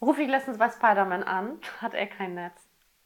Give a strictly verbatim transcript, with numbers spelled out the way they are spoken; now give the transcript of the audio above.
Rufe ich letztens bei Spiderman an, hat er kein Netz.